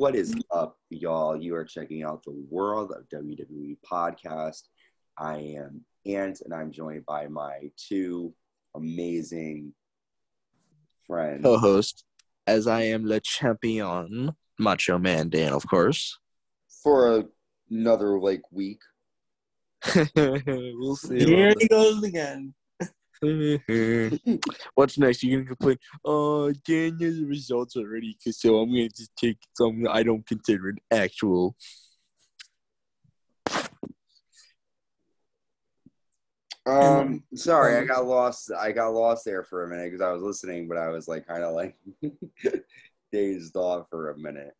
What is up, y'all? You are checking out the World of WWE Podcast. I am Ant, and I'm joined by my two amazing friends. Co-host, as I am Le Champion, Macho Man Dan, of course. For another, week. We'll see. Here he goes again. What's next? You're gonna complain, oh, Daniel's results already, so I'm gonna just take something I don't consider an actual. Sorry, I got lost there for a minute because I was listening, but I was kind of dazed off for a minute.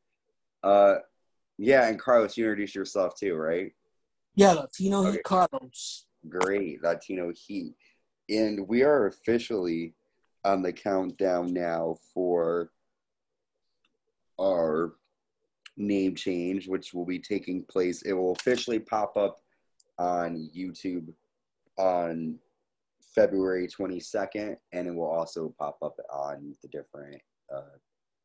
Yeah, and Carlos, you introduced yourself too, right? Yeah, Latino Heat Carlos. Great, Latino Heat. And we are officially on the countdown now for our name change, which will be taking place. It will officially pop up on YouTube on February 22nd, and it will also pop up on the different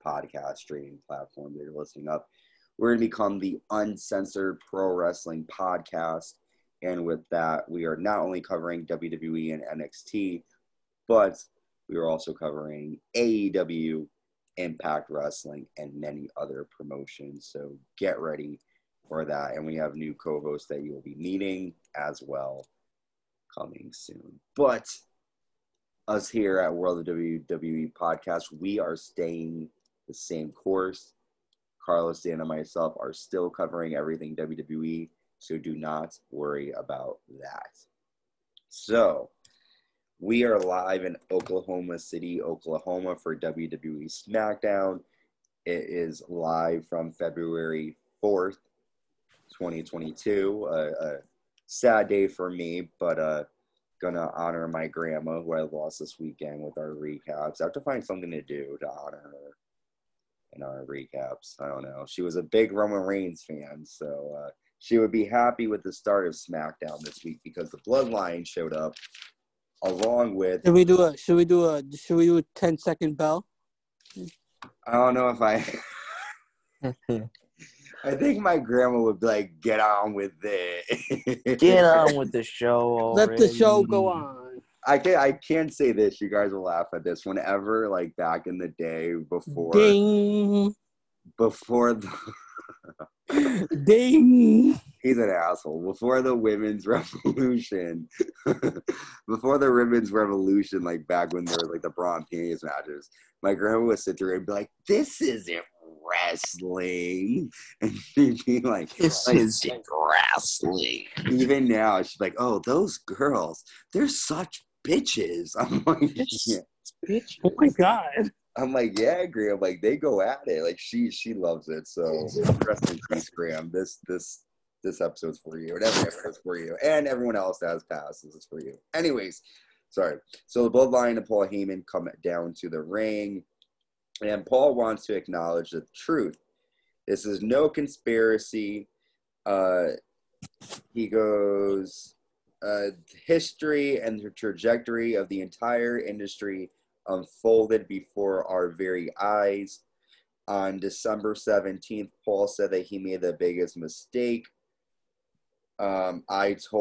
podcast streaming platforms that you're listening up. We're going to become the Uncensored Pro Wrestling Podcast. And with that, we are not only covering WWE and NXT, but we are also covering AEW, Impact Wrestling, and many other promotions. So get ready for that. And we have new co-hosts that you will be meeting as well coming soon. But us here at World of WWE Podcast, we are staying the same course. Carlos, Dan, and myself are still covering everything WWE. So do not worry about that. So we are live in Oklahoma City, Oklahoma for WWE SmackDown. It is live from February 4th, 2022. A sad day for me, but gonna honor my grandma who I lost this weekend with our recaps. I have to find something to do to honor her in our recaps. I don't know. She was a big Roman Reigns fan, so... She would be happy with the start of SmackDown this week because the Bloodline showed up along with... Should we do a 10-second bell? I don't know if I... I think my grandma would be like, get on with it. Get on with the show already. Let the show go on. I can't say this. You guys will laugh at this. Whenever, back in the day before... Ding! Before the... Ding! He's an asshole. Before the women's revolution, back when there was the bra and panties matches, my grandma would sit there and be like, "This isn't wrestling," and she'd be like, "This isn't wrestling." Even now, she's like, "Oh, those girls, they're such bitches." I'm like, yeah. "Bitch!" Oh my god. I'm like, yeah, Graham. They go at it. She loves it. So rest in peace, Graham. This episode's for you. Whatever episode's for you, and everyone else that has passed. This is for you. Anyways, sorry. So the Bloodline and Paul Heyman come down to the ring, and Paul wants to acknowledge the truth. This is no conspiracy. He goes, history and the trajectory of the entire industry unfolded before our very eyes. On December 17th, Paul said that he made the biggest mistake. He says,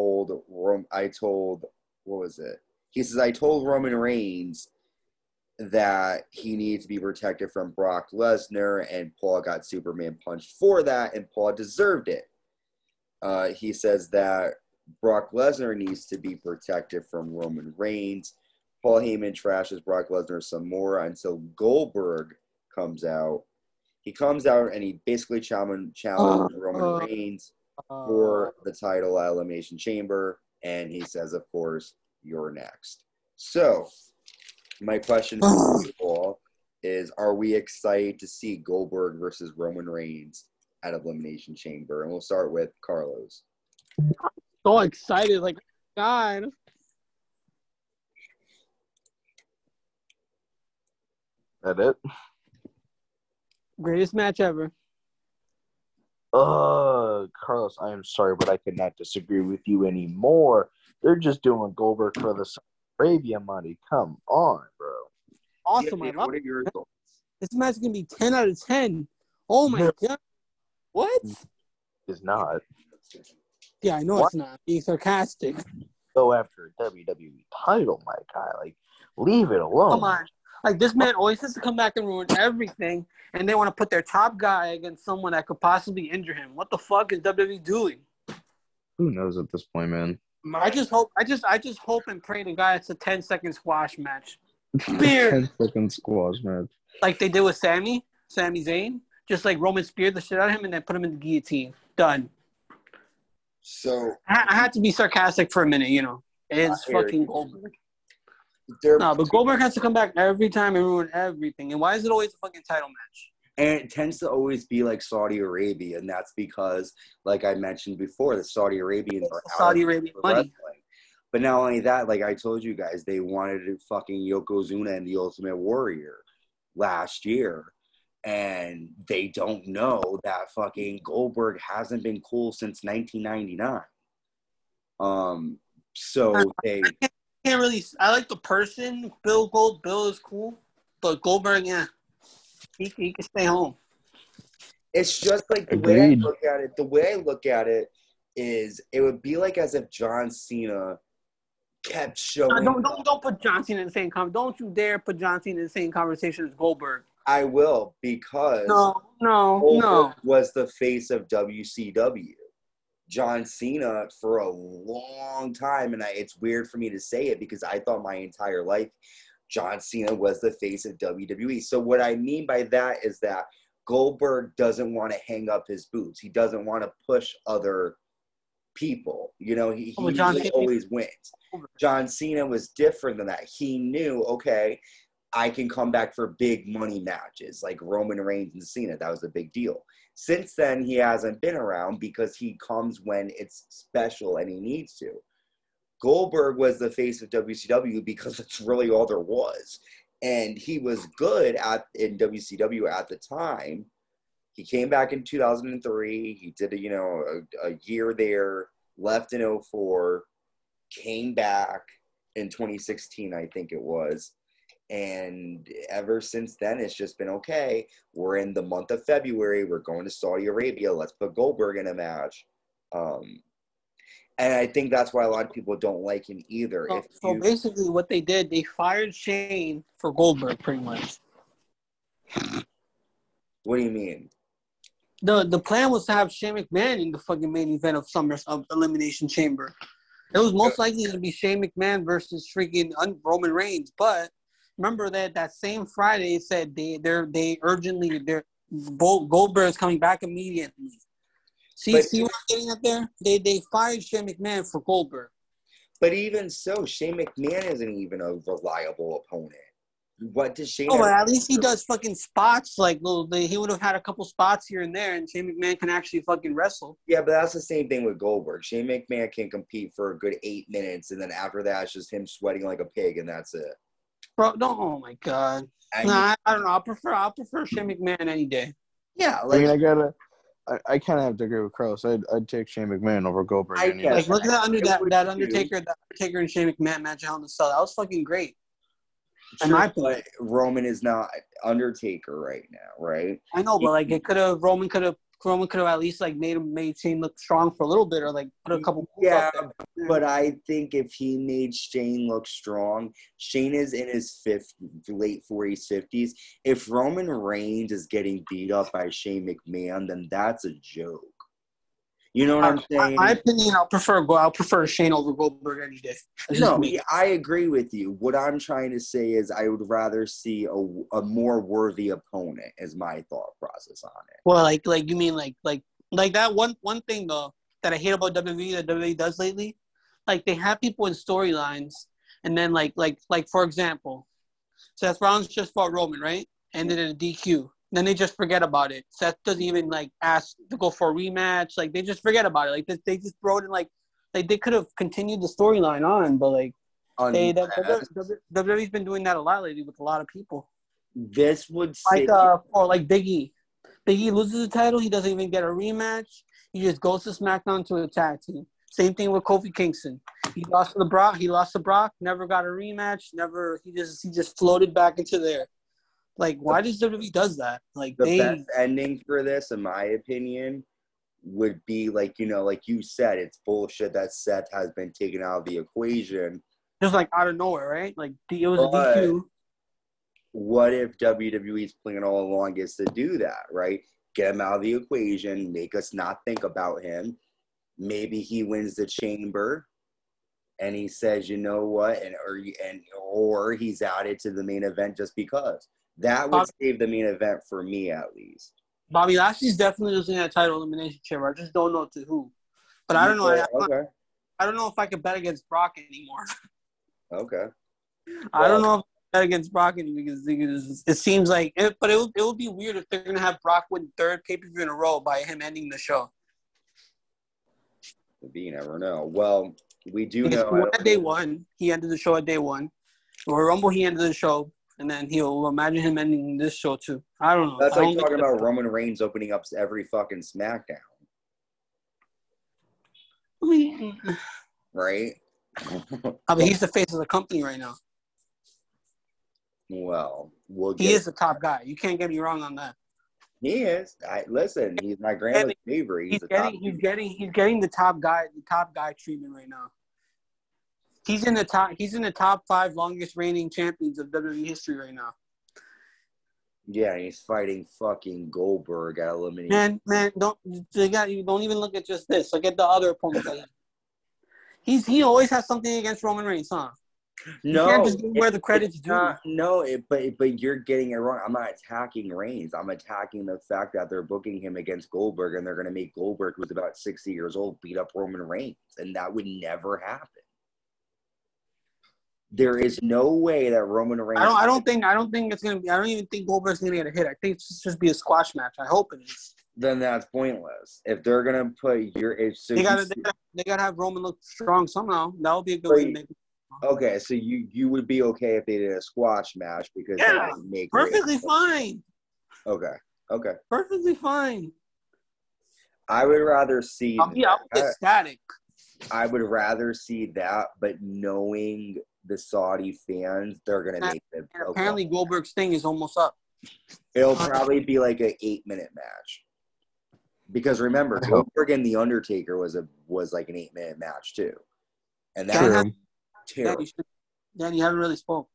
I told Roman Reigns that he needs to be protected from Brock Lesnar, and Paul got Superman punched for that, and Paul deserved it. He says that Brock Lesnar needs to be protected from Roman Reigns. Paul Heyman trashes Brock Lesnar some more until Goldberg comes out. He comes out and he basically challenges Roman Reigns for the title at Elimination Chamber. And he says, of course, you're next. So, my question for you all is, are we excited to see Goldberg versus Roman Reigns at Elimination Chamber? And we'll start with Carlos. I'm so excited. God. That it? Greatest match ever. Carlos, I am sorry, but I could not disagree with you anymore. They're just doing Goldberg for the Saudi Arabia money. Come on, bro. Awesome. I love it. This match is going to be 10 out of 10. Oh my God. What? It's not. Yeah, I know what? It's not. Being sarcastic. Go after a WWE title, my guy. Like, leave it alone. Come on. Like, this man always has to come back and ruin everything, and they want to put their top guy against someone that could possibly injure him. What the fuck is WWE doing? Who knows at this point, man? I just hope and pray to God it's a 10-second squash match. 10-second squash match. Like they did with Sammy Zayn. Just like Roman speared the shit out of him and then put him in the guillotine. Done. So I had to be sarcastic for a minute, you know. It's fucking Goldberg. But Goldberg has to come back every time and ruin everything. And why is it always a fucking title match? And it tends to always be like Saudi Arabia, and that's because, like I mentioned before, the Saudi Arabians are out Saudi Arabia money. Wrestling. But not only that, like I told you guys, they wanted to fucking Yokozuna and the Ultimate Warrior last year. And they don't know that fucking Goldberg hasn't been cool since 1999. I like the person. Bill is cool, but Goldberg, yeah. He can stay home. It's just like the way I look at it. The way I look at it is it would be like as if John Cena kept showing. Don't put John Cena in the same conversation. Don't you dare put John Cena in the same conversation as Goldberg. I will because Goldberg was the face of WCW. John Cena for a long time, and it's weird for me to say it because I thought my entire life John Cena was the face of WWE. So what I mean by that is that Goldberg doesn't want to hang up his boots. He doesn't want to push other people. You know, he always wins. John Cena was different than that. He knew, okay, I can come back for big money matches like Roman Reigns and Cena. That was a big deal. Since then, he hasn't been around because he comes when it's special and he needs to. Goldberg was the face of WCW because that's really all there was. And he was good in WCW at the time. He came back in 2003. He did a year there, left in 2004, came back in 2016, I think it was. And ever since then, it's just been okay. We're in the month of February. We're going to Saudi Arabia. Let's put Goldberg in a match. And I think that's why a lot of people don't like him either. So basically what they did, they fired Shane for Goldberg pretty much. What do you mean? The plan was to have Shane McMahon in the fucking main event of Elimination Chamber. It was most likely to be Shane McMahon versus freaking Roman Reigns. But remember that same Friday said Goldberg is coming back immediately. See what I'm getting at there? They fired Shane McMahon for Goldberg. But even so, Shane McMahon isn't even a reliable opponent. What does Shane? Oh, well, at least he does fucking spots. Like he would have had a couple spots here and there, and Shane McMahon can actually fucking wrestle. Yeah, but that's the same thing with Goldberg. Shane McMahon can compete for a good 8 minutes, and then after that, it's just him sweating like a pig, and that's it. Bro, don't. Oh my God. I don't know. I prefer Shane McMahon any day. Yeah, like I kind of have to agree with Carlos. I'd take Shane McMahon over Goldberg. Look at that Undertaker and Shane McMahon match Hell in a Cell. That was fucking great. But Roman is not Undertaker right now, right? I know, but like it could have Roman could have at least like made Shane look strong for a little bit, or like put a couple. Yeah, but I think if he made Shane look strong, Shane is in his late 40s, 50s. If Roman Reigns is getting beat up by Shane McMahon, then that's a joke. You know what I'm saying? My opinion, I'll prefer Shane over Goldberg any day. No, I agree with you. What I'm trying to say is I would rather see a more worthy opponent is my thought process on it. Well, like you mean like that one thing though that I hate about WWE that WWE does lately, like they have people in storylines and then like for example, Seth Rollins just fought Roman, right? Ended in a DQ. Then they just forget about it. Seth doesn't even like ask to go for a rematch. Like they just forget about it. Like they just throw it in like they could have continued the storyline on, but like WWE's been doing that a lot lately with a lot of people. This would say like Big E. Big E loses the title. He doesn't even get a rematch. He just goes to SmackDown to a tag team. Same thing with Kofi Kingston. He lost to Brock. Never got a rematch. Never. He just floated back into there. Like, why does WWE does that? Like, the best ending for this, in my opinion, would be like, you know, like you said, it's bullshit that Seth has been taken out of the equation. Just like out of nowhere, right? Like, it was a DQ. What if WWE's plan all along is to do that, right? Get him out of the equation, make us not think about him. Maybe he wins the chamber, and he says, you know what, or he's added to the main event just because. That would save the main event for me, at least. Bobby Lashley's definitely losing that title elimination chamber. I just don't know to who. But I don't know. Okay. I don't know if I could bet against Brock anymore. Okay. Well, I don't know if I could bet against Brock anymore because it seems like – but it would be weird if they're going to have Brock win third pay-per-view in a row by him ending the show. You never know. Well, we do know. He won at day one. He ended the show at day one. Royal Rumble, he ended the show. And then he'll imagine him ending this show, too. I don't know. That's like talking about Roman Reigns opening up every fucking SmackDown. I mean, right? I mean, he's the face of the company right now. Well, he is the top guy. You can't get me wrong on that. He is. Listen, he's my grandma's favorite. He's getting the top guy treatment right now. He's in the top five longest reigning champions of WWE history right now. Yeah, he's fighting fucking Goldberg at Elimination. Man, don't even look at just this. Look at the other opponents. He always has something against Roman Reigns, huh? No, you can't just give where the credit's due. No, but you're getting it wrong. I'm not attacking Reigns. I'm attacking the fact that they're booking him against Goldberg, and they're going to make Goldberg, who's about 60 years old, beat up Roman Reigns, and that would never happen. There is no way that Roman Reigns. I don't think it's going to be. I don't even think Goldberg's going to get a hit. I think it's just be a squash match. I hope it is. Then that's pointless. If they're going to put your age, so they got to have Roman look strong somehow. That would be a good way to make it. Okay, so you would be okay if they did a squash match because that would make perfectly fine. Okay. Perfectly fine. I would rather see. I would get static. I would rather see that, but knowing the Saudi fans, they're gonna make it. Apparently, Goldberg's thing is almost up. It'll probably be like an 8-minute match because remember, Goldberg and the Undertaker was like an 8-minute match too, and that. Danny, you haven't really spoke.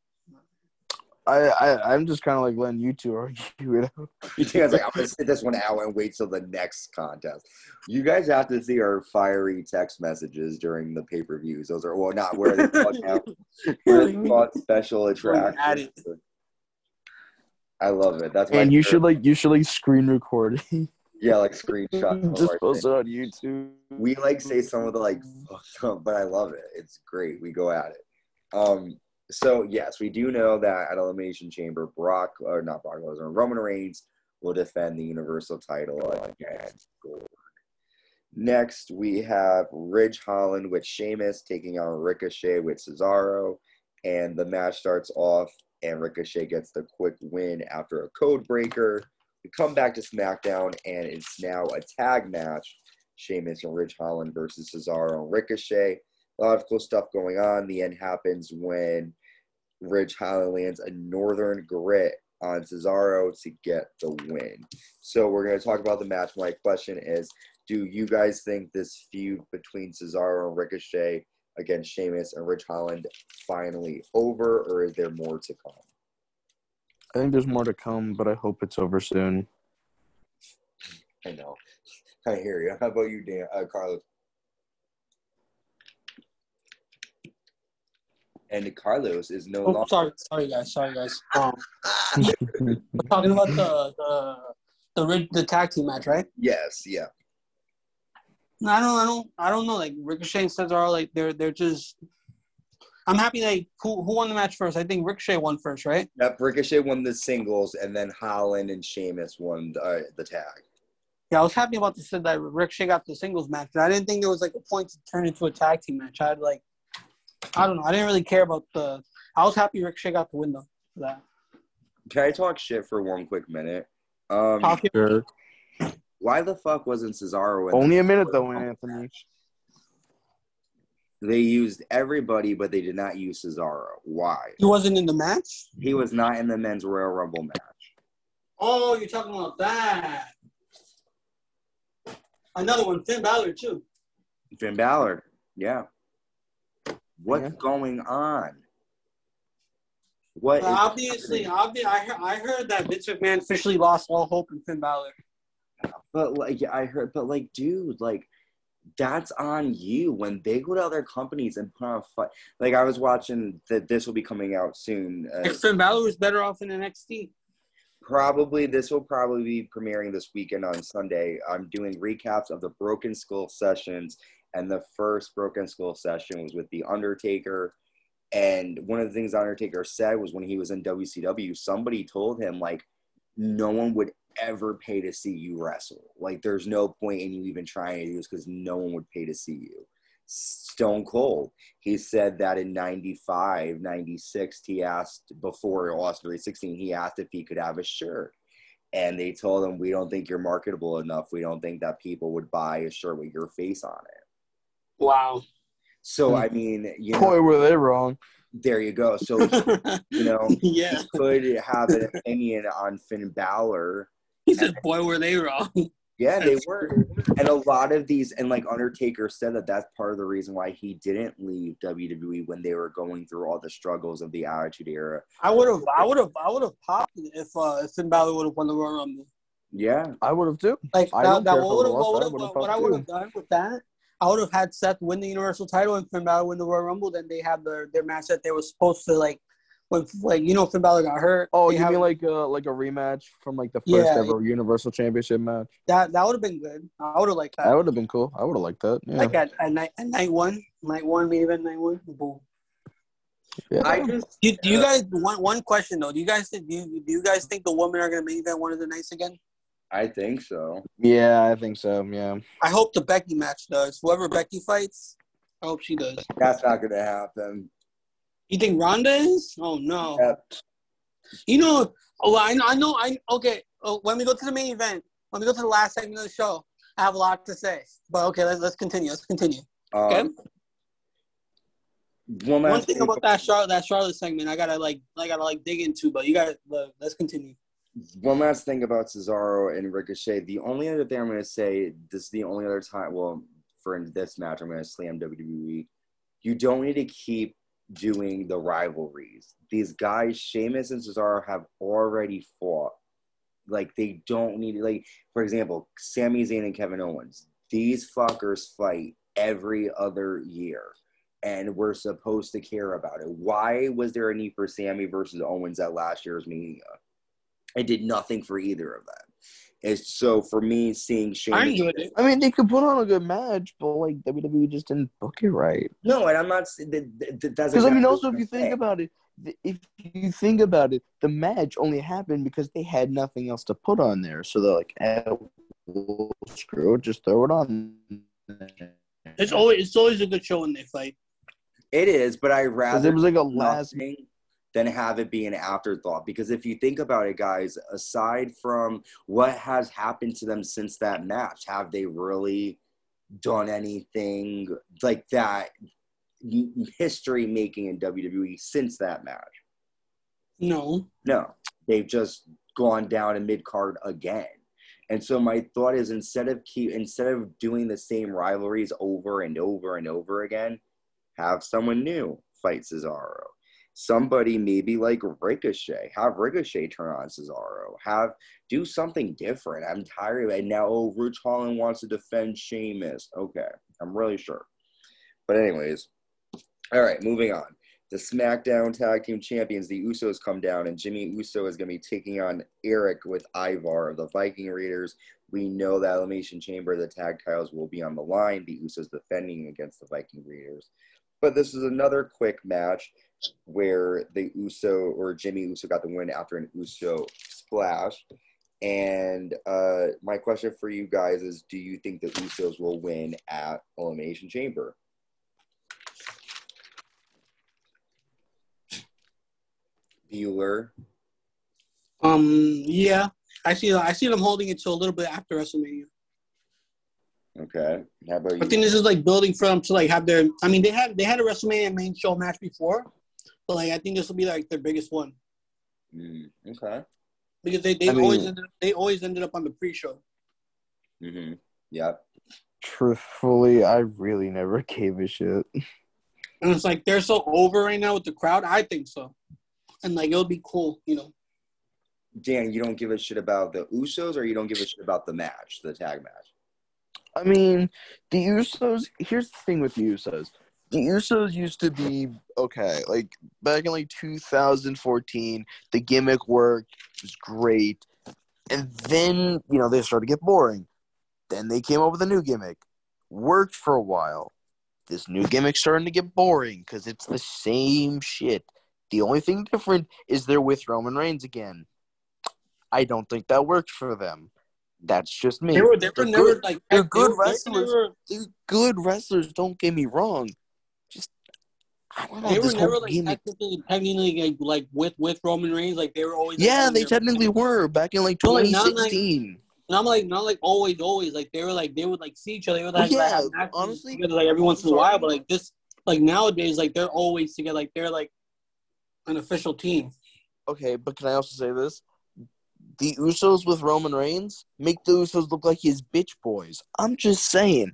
I'm just kind of like letting you two argue it out. You guys like, I'm going to sit this one out and wait till the next contest. You guys have to see our fiery text messages during the pay-per-views. Those are, well, not where they fuck out. Where they fuck special attractions. I love it. That's and you should screen record it. Yeah, like screenshots. Just post it on YouTube. We say some of the but I love it. It's great. We go at it. So yes, we do know that at Elimination Chamber, Roman Reigns will defend the Universal title against Goldberg. Next, we have Ridge Holland with Sheamus taking on Ricochet with Cesaro, and the match starts off, and Ricochet gets the quick win after a code breaker. We come back to SmackDown, and it's now a tag match. Sheamus and Ridge Holland versus Cesaro and Ricochet. A lot of cool stuff going on. The end happens when Ridge Holland lands a Northern Grit on Cesaro to get the win. So we're going to talk about the match. My question is, do you guys think this feud between Cesaro and Ricochet against Sheamus and Ridge Holland finally over, or is there more to come? I think there's more to come, but I hope it's over soon. I know. I hear you. How about you, Dan? Carlos? And Carlos is no longer. Sorry, guys. We're talking about the tag team match, right? Yes. Yeah. No, I don't know. Like Ricochet and Cesaro, like they're just. I'm happy that who won the match first? I think Ricochet won first, right? Yep, Ricochet won the singles, and then Holland and Sheamus won the tag. Yeah, I was happy about this that Ricochet got the singles match, but I didn't think there was, like, a point to turn into a tag team match. I don't know. I didn't really care about the – I was happy Ricochet got the win, though, for that. Can I talk shit for one quick minute? Sure. Why the fuck wasn't Cesaro in? Only a minute, though, Anthony. They used everybody, but they did not use Cesaro. Why? He wasn't in the match? He was not in the men's Royal Rumble match. Oh, you're talking about that. Another one, Finn Balor, too. Finn Balor, yeah. What's going on? What? Obviously, I heard that Vince McMahon officially lost all hope in Finn Balor. But, dude, that's on you. When they go to other companies and put on a fight, like I was watching that this will be coming out soon. Finn Balor was better off in NXT. Probably this will probably be premiering this weekend on Sunday. I'm doing recaps of the Broken Skull sessions, and the first Broken Skull session was with the Undertaker. And one of the things Undertaker said was when he was in WCW, somebody told him like, no one would ever pay to see you wrestle. Like, there's no point in you even trying to do this because no one would pay to see you. Stone Cold, he said that in 95, 96, he asked, before Austin 316, he asked if he could have a shirt. And they told him, we don't think you're marketable enough. We don't think that people would buy a shirt with your face on it. Wow. So, I mean, you know. Boy, were they wrong. There you go. So, you know, you could have an opinion on Finn Balor. He said, boy, were they wrong. Yeah, they were. And a lot of these, and like Undertaker said that that's part of the reason why he didn't leave WWE when they were going through all the struggles of the Attitude Era. I would have popped if Finn Balor would have won the Royal Rumble. Yeah, I would have too. Like what I would have done with that, I would have had Seth win the Universal title and Finn Balor win the Royal Rumble. Then they have their match that they were supposed to, like, when, like, you know, Finn Balor got hurt. Oh, you mean like a rematch from like the first ever Universal Championship match? That would have been good. I would have liked that. That would have been cool. I would have liked that. Yeah. Like at night one, maybe at night one. Boom. Yeah. Do you guys one question though? Do you guys think the women are gonna main event one of the nights again? I think so. Yeah, I think so. Yeah. I hope the Becky match does. Whoever Becky fights, I hope she does. That's not gonna happen. You think Ronda is? Oh no. Yep. You know, okay. When we go to the main event, when we go to the last segment of the show, I have a lot to say. But okay, let's continue. Okay. One thing about that Charlotte segment, I gotta dig into. But let's continue. One last thing about Cesaro and Ricochet. The only other thing I'm gonna say, this is the only other time. Well, for this match, I'm gonna slam WWE. You don't need to keep doing the rivalries. These guys, Sheamus and Cesaro, have already fought. Like, they don't need, like, for example, Sammy Zayn and Kevin Owens. These fuckers fight every other year, and we're supposed to care about it. Why was there a need for Sammy versus Owens at last year's Mania? It did nothing for either of them. It's so, for me, seeing Shane. I mean, they could put on a good match, but like WWE just didn't book it right. No, and I'm not. That's because, I mean, also if you think about it, the match only happened because they had nothing else to put on there. So they're like, we'll screw it, just throw it on. It's always a good show when they fight. It is, but I rather it was like a last thing than have it be an afterthought. Because if you think about it, guys, aside from what has happened to them since that match, have they really done anything like that history-making in WWE since that match? No. They've just gone down in mid-card again. And so my thought is instead of doing the same rivalries over and over and over again, have someone new fight Cesaro. Somebody maybe like Ricochet. Have Ricochet turn on Cesaro. Do something different. I'm tired of it. Now, Ridge Holland wants to defend Sheamus. Okay, I'm really sure. But anyways, all right, moving on. The SmackDown Tag Team Champions, the Usos, come down, and Jimmy Uso is going to be taking on Eric with Ivar of the Viking Raiders. We know that Elimination Chamber, the tag titles will be on the line. The Usos defending against the Viking Raiders. But this is another quick match where Jimmy Uso got the win after an Uso splash. And my question for you guys is, do you think the Usos will win at Elimination Chamber? Bueller? Yeah. I see them holding it till a little bit after WrestleMania. Okay. How about you? I think this is like building for them to like have their. I mean, they had a WrestleMania main show match before, but like I think this will be like their biggest one. Okay. Because they always ended up on the pre-show. Mm-hmm. Yeah. Truthfully, I really never gave a shit. And it's like they're so over right now with the crowd. I think so. And like it'll be cool, you know. Dan, you don't give a shit about the Usos, or you don't give a shit about the match, the tag match? I mean, the Usos, here's the thing with the Usos. The Usos used to be, okay, like back in like 2014, the gimmick worked, it was great. And then, you know, they started to get boring. Then they came up with a new gimmick. Worked for a while. This new gimmick's starting to get boring because it's the same shit. The only thing different is they're with Roman Reigns again. I don't think that worked for them. That's just me. They're good wrestlers. They're good wrestlers. Don't get me wrong. Just I don't know. They were never like technically with Roman Reigns. Like they were always. Yeah, like, they technically were back in like 2016. Not like always. Like they would see each other. They would have honestly together, like every once in a while. But like this, like nowadays, like they're always together. Like they're like an official team. Okay, but can I also say this? The Usos with Roman Reigns make the Usos look like his bitch boys. I'm just saying,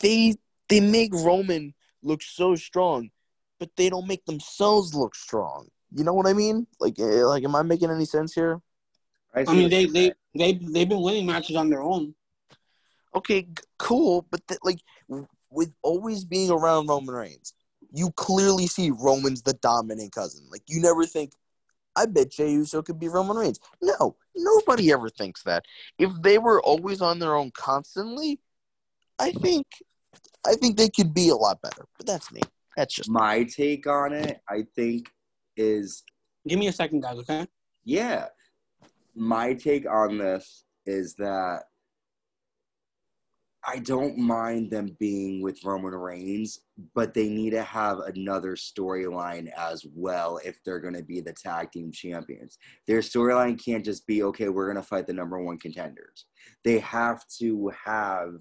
they make Roman look so strong, but they don't make themselves look strong. You know what I mean? Like, am I making any sense here? I mean, they've been winning matches on their own. Okay, cool, but with always being around Roman Reigns, you clearly see Roman's the dominant cousin. Like, you never think, I bet Jey Uso could be Roman Reigns. No, nobody ever thinks that. If they were always on their own constantly, I think they could be a lot better. But that's me. That's just my take on it. I think is give me a second, guys. Okay. Yeah. My take on this is that I don't mind them being with Roman Reigns, but they need to have another storyline as well if they're going to be the tag team champions. Their storyline can't just be, okay, we're going to fight the number one contenders. They have to have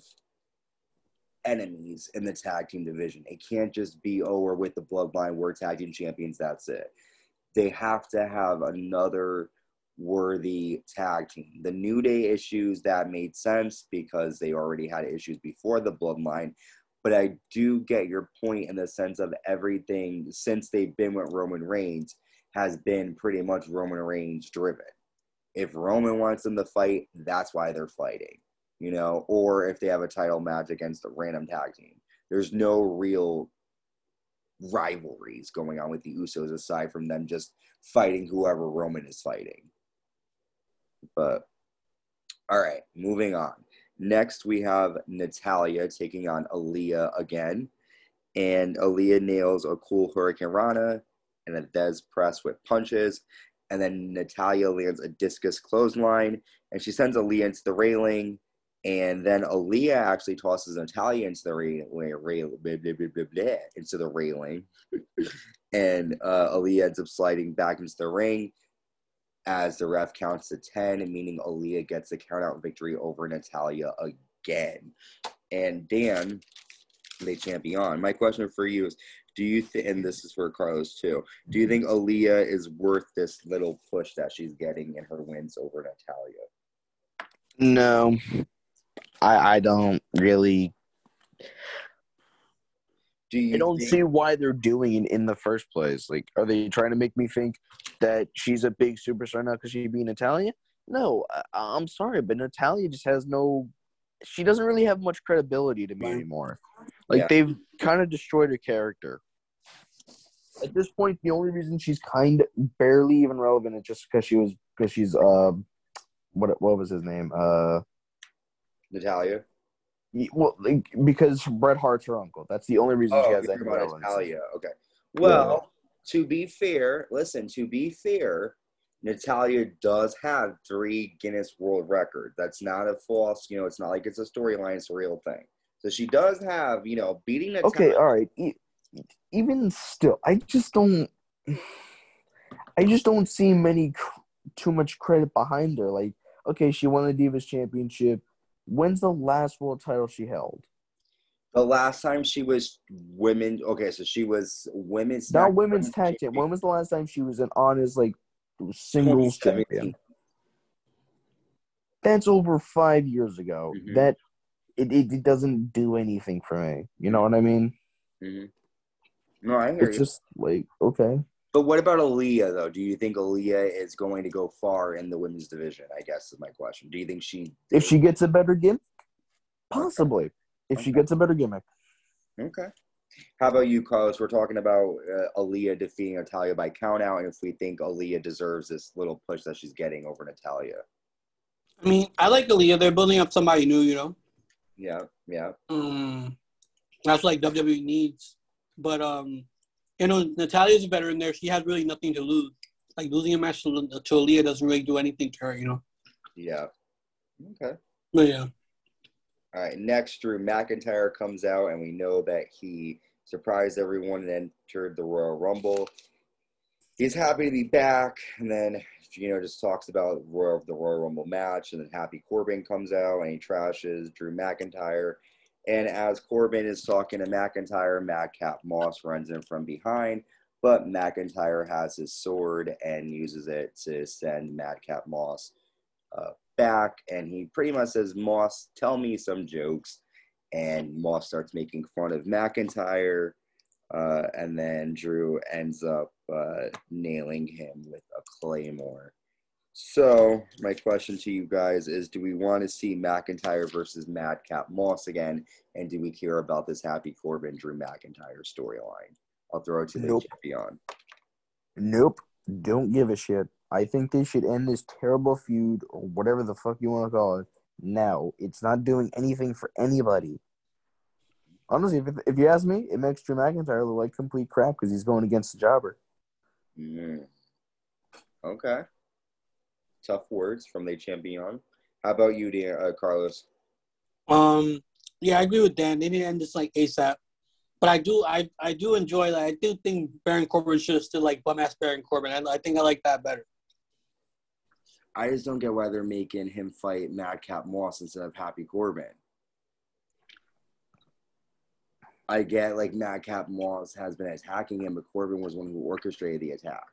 enemies in the tag team division. It can't just be, oh, we're with the Bloodline, we're tag team champions, that's it. They have to have another worthy tag team. The New Day issues, that made sense because they already had issues before the Bloodline, but I do get your point in the sense of everything since they've been with Roman Reigns has been pretty much Roman Reigns driven. If Roman wants them to fight, that's why they're fighting, you know, or if they have a title match against a random tag team. There's no real rivalries going on with the Usos aside from them just fighting whoever Roman is fighting. But, all right, moving on. Next, we have Natalya taking on Aaliyah again. And Aaliyah nails a cool Hurricane Rana and a Dez press with punches. And then Natalya lands a discus clothesline. And she sends Aaliyah into the railing. And then Aaliyah actually tosses Natalya into the railing. And Aaliyah ends up sliding back into the ring as the ref counts to 10, meaning Aaliyah gets the count-out victory over Natalya again. And Dan, they can't be on. My question for you is, do you think, and this is for Carlos too, do you think Aaliyah is worth this little push that she's getting in her wins over Natalya? No, I don't really. I don't see why they're doing it in the first place. Like, are they trying to make me think that she's a big superstar now because she beat Natalya? No, I'm sorry, but Natalya just has no – she doesn't really have much credibility to me anymore. Like, They've kind of destroyed her character. At this point, the only reason she's kind of barely even relevant is just because she's what was his name? Natalya. Well, like, because Bret Hart's her uncle. That's the only reason she has any relevance. Natalya. Okay. Well, to be fair, Natalya does have 3 Guinness World Records. That's not a false, you know, it's not like it's a storyline. It's a real thing. So she does have, you know, beating Natalya. Okay, all right. Even still, I just don't see too much credit behind her. Like, okay, she won the Divas Championship. When's the last world title she held? The last time she was women. Okay, so she was women's. Not women's tag team. When was the last time she was an honest, like, singles champion? That's over 5 years ago. Mm-hmm. That it doesn't do anything for me. You know what I mean? Mm-hmm. No, I hear it's you. Just like, okay. But what about Aaliyah, though? Do you think Aaliyah is going to go far in the women's division? I guess is my question. Do you think she... If she gets a better gimmick? Possibly. Okay. If she gets a better gimmick. Okay. How about you, Carlos? We're talking about Aaliyah defeating Natalya by countout, and if we think Aaliyah deserves this little push that she's getting over Natalya. I mean, I like Aaliyah. They're building up somebody new, you know? Yeah, yeah. That's like WWE needs. But, you know, Natalya's a veteran there. She has really nothing to lose. Like, losing a match to Aaliyah doesn't really do anything to her, you know? Yeah. Okay. But, yeah. All right, next, Drew McIntyre comes out, and we know that he surprised everyone and entered the Royal Rumble. He's happy to be back, and then, you know, just talks about the Royal Rumble match, and then Happy Corbin comes out, and he trashes Drew McIntyre. And as Corbin is talking to McIntyre, Madcap Moss runs in from behind, but McIntyre has his sword and uses it to send Madcap Moss back. And he pretty much says, Moss, tell me some jokes. And Moss starts making fun of McIntyre. And then Drew ends up nailing him with a claymore. So, my question to you guys is, do we want to see McIntyre versus Madcap Moss again? And do we care about this Happy Corbin, Drew McIntyre storyline? I'll throw it to the champion. Nope. Don't give a shit. I think they should end this terrible feud, or whatever the fuck you want to call it, now. It's not doing anything for anybody. Honestly, if you ask me, it makes Drew McIntyre look like complete crap because he's going against the jobber. Mm. Okay. Tough words from the champion. How about you, Carlos? Yeah, I agree with Dan. They need to end this like ASAP. But I do enjoy that. Like, I do think Baron Corbin should have still like bum ass Baron Corbin. I think I like that better. I just don't get why they're making him fight Madcap Moss instead of Happy Corbin. I get like Madcap Moss has been attacking him, but Corbin was one who orchestrated the attack.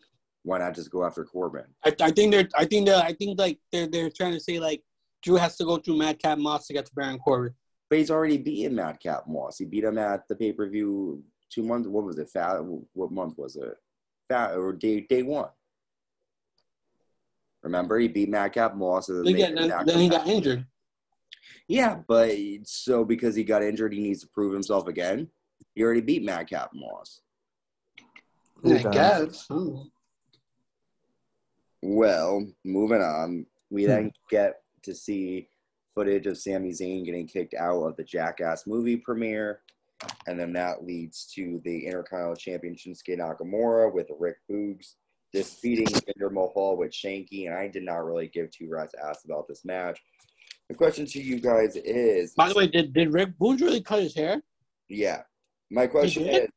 Why not just go after Corbin? I think they're trying to say like Drew has to go through Madcap Moss to get to Baron Corbin. But he's already beaten Madcap Moss. He beat him at the pay-per-view 2 months. What was it? What month was it? Or day one. Remember, he beat Madcap Moss. Then he got injured. Yeah, but so because he got injured, he needs to prove himself again. He already beat Madcap Moss. I guess. Ooh. Well, moving on, we then get to see footage of Sammy Zayn getting kicked out of the Jackass movie premiere, and then that leads to the Intercontinental Champion Shinsuke Nakamura with Rick Boogs defeating Jinder Mahal with Shanky, and I did not really give two rats ass about this match. The question to you guys is... By the way, did Rick Boogs really cut his hair? Yeah. My question is...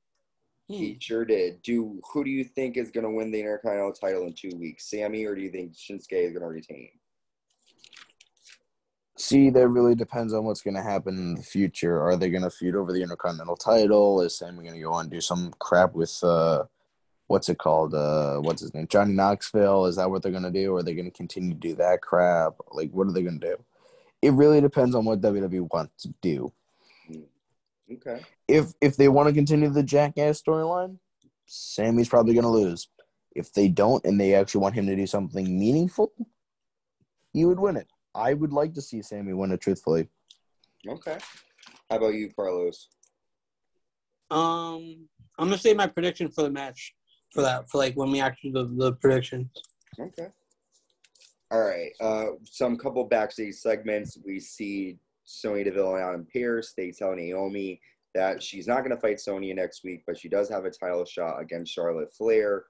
He sure did. Who do you think is going to win the Intercontinental title in 2 weeks? Sammy, or do you think Shinsuke is going to retain? See, that really depends on what's going to happen in the future. Are they going to feud over the Intercontinental title? Is Sammy going to go on and do some crap with, what's it called? What's his name? Johnny Knoxville? Is that what they're going to do? Or are they going to continue to do that crap? Like, what are they going to do? It really depends on what WWE wants to do. Okay. If they want to continue the Jackass storyline, Sammy's probably going to lose. If they don't and they actually want him to do something meaningful, he would win it. I would like to see Sammy win it, truthfully. Okay. How about you, Carlos? I'm going to say my prediction for the match for when we actually do the predictions. Okay. All right. Some couple backstage segments we see. Sonya Deville and Adam Pearce, they tell Naomi that she's not going to fight Sonya next week, but she does have a title shot against Charlotte Flair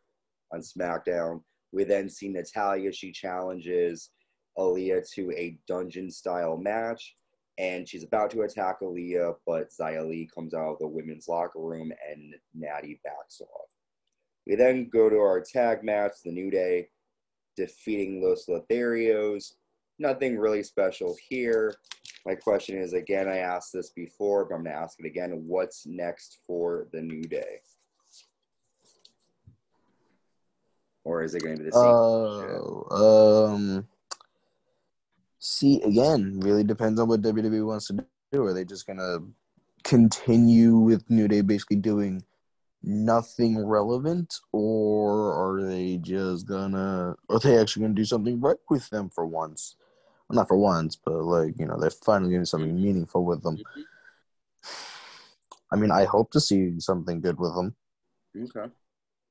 on SmackDown. We then see Natalya. She challenges Aaliyah to a dungeon-style match, and she's about to attack Aaliyah, but Xia Li comes out of the women's locker room, and Natty backs off. We then go to our tag match, The New Day defeating Los Lotharios, nothing really special here. My question is, again, I asked this before, but I'm going to ask it again. What's next for the New Day? Or is it going to be the same? See, again, really depends on what WWE wants to do. Are they just going to continue with New Day basically doing nothing relevant? Or are they just going to – are they actually going to do something right with them for once? Well, not for once, but, like, you know, they're finally doing something meaningful with them. I mean, I hope to see something good with them. Okay.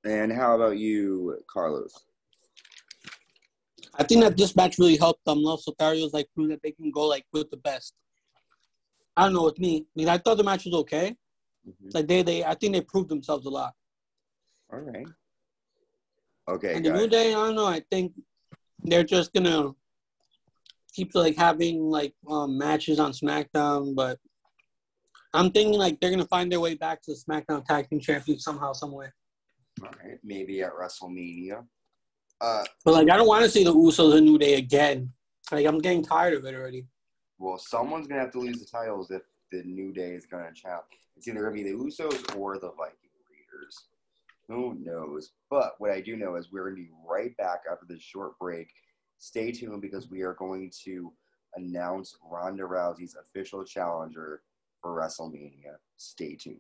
And how about you, Carlos? I think that this match really helped them. Los Otarios, like, prove that they can go, like, with the best. I don't know, with me. I mean, I thought the match was okay. Mm-hmm. Like, I think they proved themselves a lot. All right. Okay, and the New Day, I don't know, I think they're just going to keep, like, having, like, matches on SmackDown, but I'm thinking, like, they're going to find their way back to the SmackDown Tag Team Champions somehow, somewhere. All right, maybe at WrestleMania. But, like, I don't want to see the Usos and New Day again. Like, I'm getting tired of it already. Well, someone's going to have to lose the titles if the New Day is going to challenge. It's either going to be the Usos or the Viking Raiders. Who knows? But what I do know is we're going to be right back after this short break. Stay tuned because we are going to announce Ronda Rousey's official challenger for WrestleMania. Stay tuned.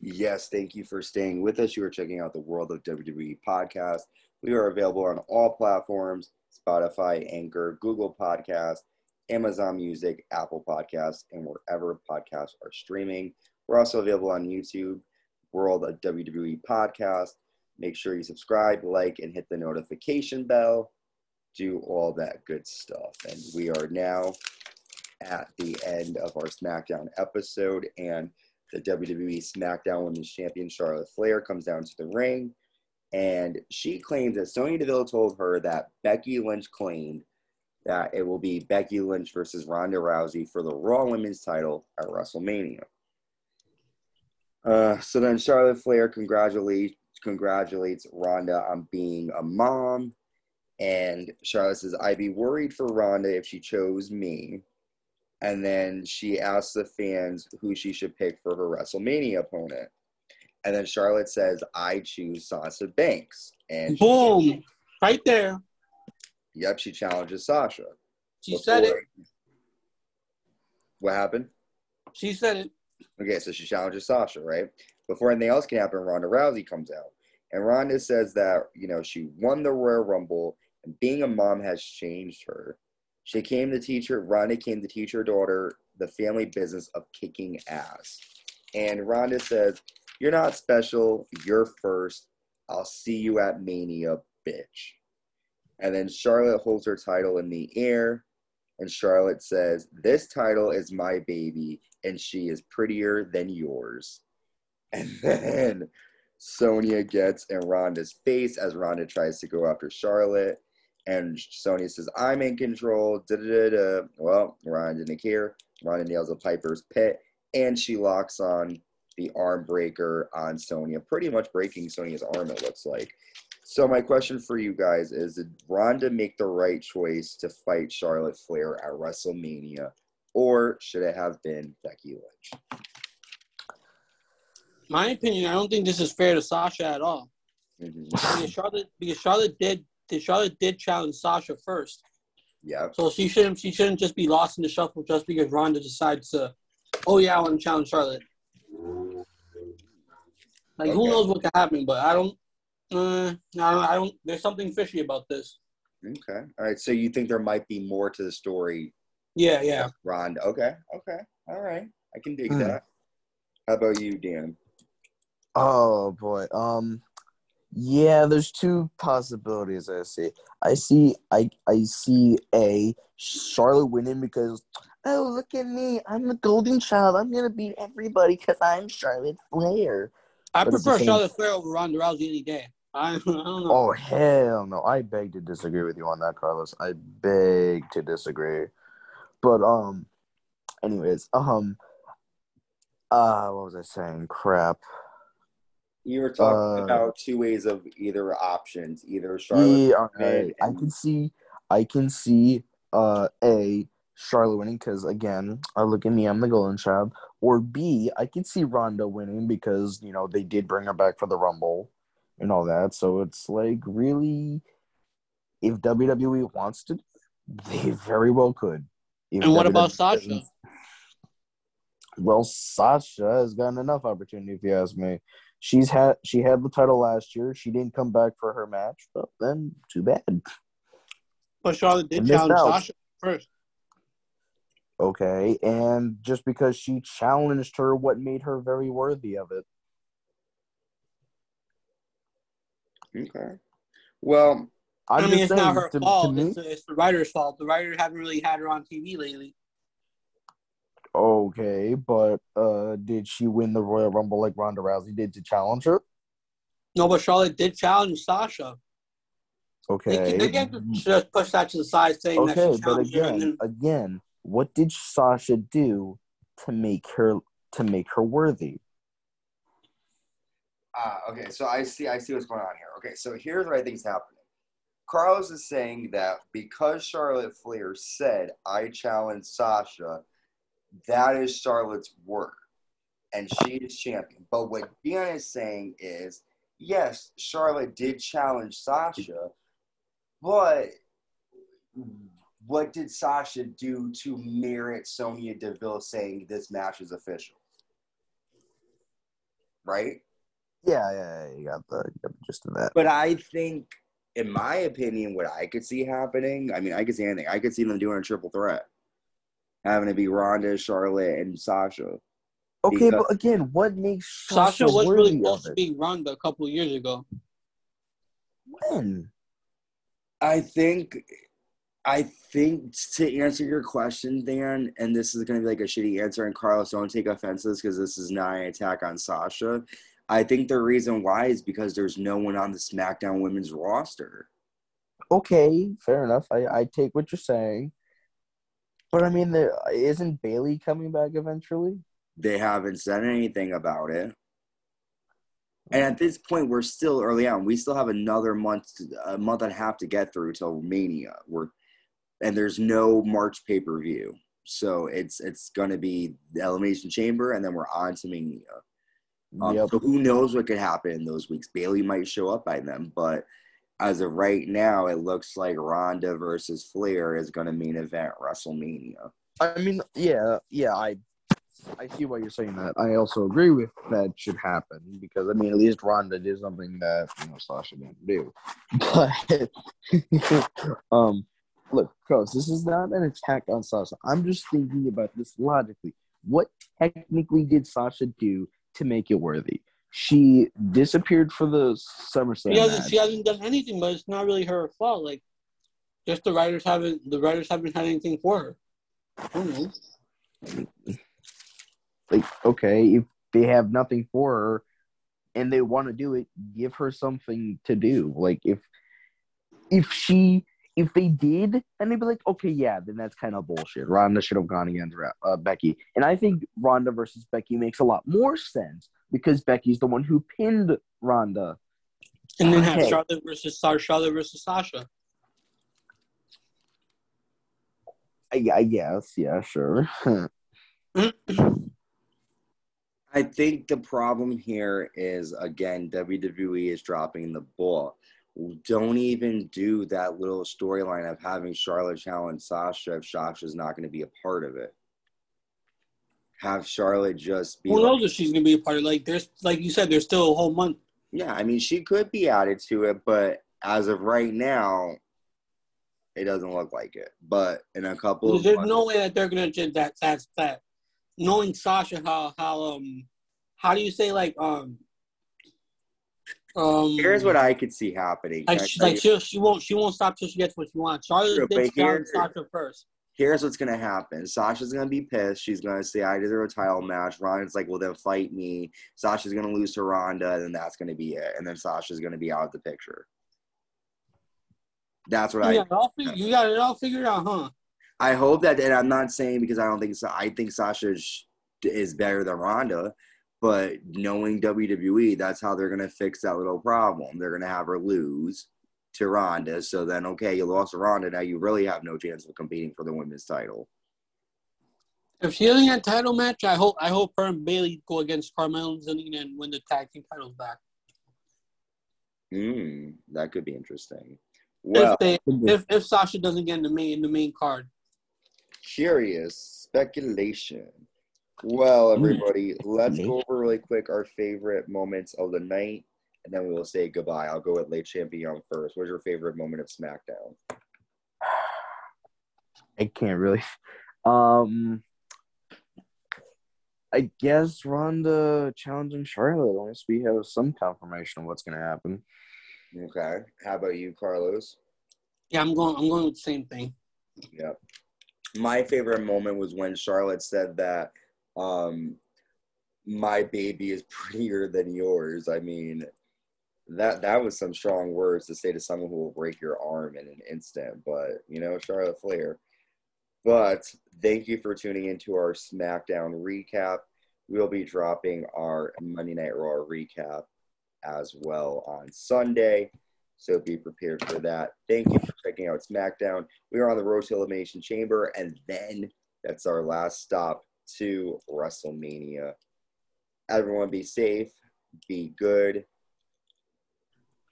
Yes, thank you for staying with us. You are checking out the World of WWE Podcast. We are available on all platforms, Spotify, Anchor, Google Podcasts, Amazon Music, Apple Podcasts, and wherever podcasts are streaming. We're also available on YouTube, World of WWE Podcast. Make sure you subscribe, like, and hit the notification bell. Do all that good stuff. And we are now at the end of our SmackDown episode, and the WWE SmackDown Women's Champion Charlotte Flair comes down to the ring, and she claims that Sonya Deville told her that Becky Lynch claimed that it will be Becky Lynch versus Ronda Rousey for the Raw Women's title at WrestleMania. So then Charlotte Flair congratulates Ronda on being a mom, and Charlotte says, "I'd be worried for Ronda if she chose me." And then she asks the fans who she should pick for her WrestleMania opponent. And then Charlotte says, "I choose Sasha Banks." And boom! Right there. Yep, she challenges Sasha. She said it. What happened? She said it. Okay, so she challenges Sasha, right? Before anything else can happen, Ronda Rousey comes out. And Ronda says that, you know, she won the Royal Rumble, and being a mom has changed her. Ronda came to teach her daughter the family business of kicking ass. And Ronda says, "You're not special. You're first. I'll see you at Mania, bitch." And then Charlotte holds her title in the air. And Charlotte says, "This title is my baby, and she is prettier than yours." And then Sonya gets in Ronda's face as Ronda tries to go after Charlotte. And Sonya says, "I'm in control." Well, Ronda didn't care. Ronda nails a Piper's Pit, and she locks on the arm breaker on Sonya, pretty much breaking Sonya's arm, it looks like. So my question for you guys is, did Ronda make the right choice to fight Charlotte Flair at WrestleMania, or should it have been Becky Lynch? My opinion, I don't think this is fair to Sasha at all. Mm-hmm. Because Charlotte did challenge Sasha first. Yeah. So she shouldn't just be lost in the shuffle just because Ronda decides to, I want to challenge Charlotte. Like, who knows what could happen, but I don't, there's something fishy about this. Okay. All right. So you think there might be more to the story? Yeah. Ronda. Okay. All right. I can dig that. How about you, Dan? Oh, boy. Yeah, there's two possibilities I see. I see a Charlotte winning because, "Oh, look at me. I'm the golden child. I'm going to beat everybody because I'm Charlotte Flair." I prefer Charlotte Flair over Ronda Rousey any day. I don't know. Oh, hell no. I beg to disagree with you on that, Carlos. I beg to disagree. But, anyways, what was I saying? Crap. You were talking about two ways of either options, either Charlotte. Yeah, all right. I can see A, Charlotte winning because, again, look at me, I'm the golden child. Or B, I can see Ronda winning because, you know, they did bring her back for the Rumble and all that. So it's like, really, if WWE wants to, they very well could. And what about Sasha? Well, Sasha has gotten enough opportunity, if you ask me. She had the title last year. She didn't come back for her match, but then too bad. But Charlotte did challenge Sasha first. Okay, and just because she challenged her, what made her very worthy of it? Okay. Well, I mean, it's not her fault. It's the writer's fault. The writer haven't really had her on TV lately. Okay, but did she win the Royal Rumble like Ronda Rousey did to challenge her? No, but Charlotte did challenge Sasha. Okay. They can't just push that to the side saying that she challenged her. Okay, but again, what did Sasha do to make her worthy? Okay, so I see what's going on here. Okay, so here's what I think is happening. Carlos is saying that because Charlotte Flair said, "I challenge Sasha," that is Charlotte's work, and she is champion. But what Deanna is saying is, yes, Charlotte did challenge Sasha, but what did Sasha do to merit Sonya Deville saying this match is official? Right? Yeah, you got the gist of that. But I think, in my opinion, what I could see happening, I mean, I could see anything. I could see them doing a triple threat. Having to be Ronda, Charlotte, and Sasha. Okay, but again, what makes Sasha was really close to being Ronda a couple of years ago. When? I think to answer your question, Dan, and this is going to be like a shitty answer, and Carlos, don't take offenses because this is not an attack on Sasha. I think the reason why is because there's no one on the SmackDown Women's roster. Okay, fair enough. I take what you're saying. But, I mean, isn't Bayley coming back eventually? They haven't said anything about it. And at this point, we're still early on. We still have another month and a half to get through till Mania. And there's no March pay-per-view. So it's going to be the Elimination Chamber, and then we're on to Mania. Yep. So who knows what could happen in those weeks. Bayley might show up by then, but as of right now, it looks like Ronda versus Flair is going to main event WrestleMania. I mean, yeah, I see why you're saying that. I also agree with that should happen because, I mean, at least Ronda did something that, you know, Sasha didn't do. But, look, Carlos, this is not an attack on Sasha. I'm just thinking about this logically. What technically did Sasha do to make it worthy? She disappeared for the SummerSlam match. She hasn't done anything, but it's not really her fault. Like, just the writers haven't had anything for her. I don't know. Like, okay, if they have nothing for her and they want to do it, give her something to do. Like, if they did, and they'd be like, okay, yeah, then that's kind of bullshit. Ronda should have gone against Becky. And I think Ronda versus Becky makes a lot more sense because Becky's the one who pinned Ronda. And then have Charlotte versus Sasha. I guess, yeah, sure. I think the problem here is, again, WWE is dropping the ball. Don't even do that little storyline of having Charlotte challenge Sasha if Sasha's not going to be a part of it. Have Charlotte just be... Who knows if she's going to be a part of it? Like, like you said, there's still a whole month. Yeah, I mean, she could be added to it, but as of right now, it doesn't look like it. But in a couple of months... There's no way that they're going to... That's that. Knowing Sasha, how do you say, like... here's what I could see happening. She won't stop till she gets what she wants. Charlotte did challenge Sasha first. Here's what's gonna happen. Sasha's gonna be pissed. She's gonna say, "I deserve a title match." Ronda's like, "Well, then fight me." Sasha's gonna lose to Ronda, and then that's gonna be it. And then Sasha's gonna be out of the picture. That's what you got it all figured out, huh? I hope that, and I'm not saying because I don't think so. I think Sasha is better than Ronda. But knowing WWE, that's how they're going to fix that little problem. They're going to have her lose to Ronda. So then, okay, you lost to Ronda. Now you really have no chance of competing for the women's title. If she's in that title match, I hope her and Bayley go against Carmella and Zelina and win the tag team titles back. That could be interesting. Well, if Sasha doesn't get in the main card. Curious speculation. Well, everybody, let's go over really quick our favorite moments of the night, and then we will say goodbye. I'll go with Le Champion first. What's your favorite moment of SmackDown? I can't really. I guess Ronda challenging Charlotte, unless we have some confirmation of what's going to happen. Okay. How about you, Carlos? Yeah, I'm going with the same thing. Yep. My favorite moment was when Charlotte said that my baby is prettier than yours. I mean, that was some strong words to say to someone who will break your arm in an instant. But, you know, Charlotte Flair. But thank you for tuning into our SmackDown recap. We'll be dropping our Monday Night Raw recap as well on Sunday, so be prepared for that. Thank you for checking out SmackDown. We are on the road to Elimination Chamber, and then that's our last stop to WrestleMania. Everyone be safe, be good,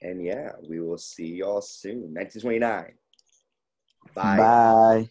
and yeah, we will see y'all soon. 1929. Bye. Bye.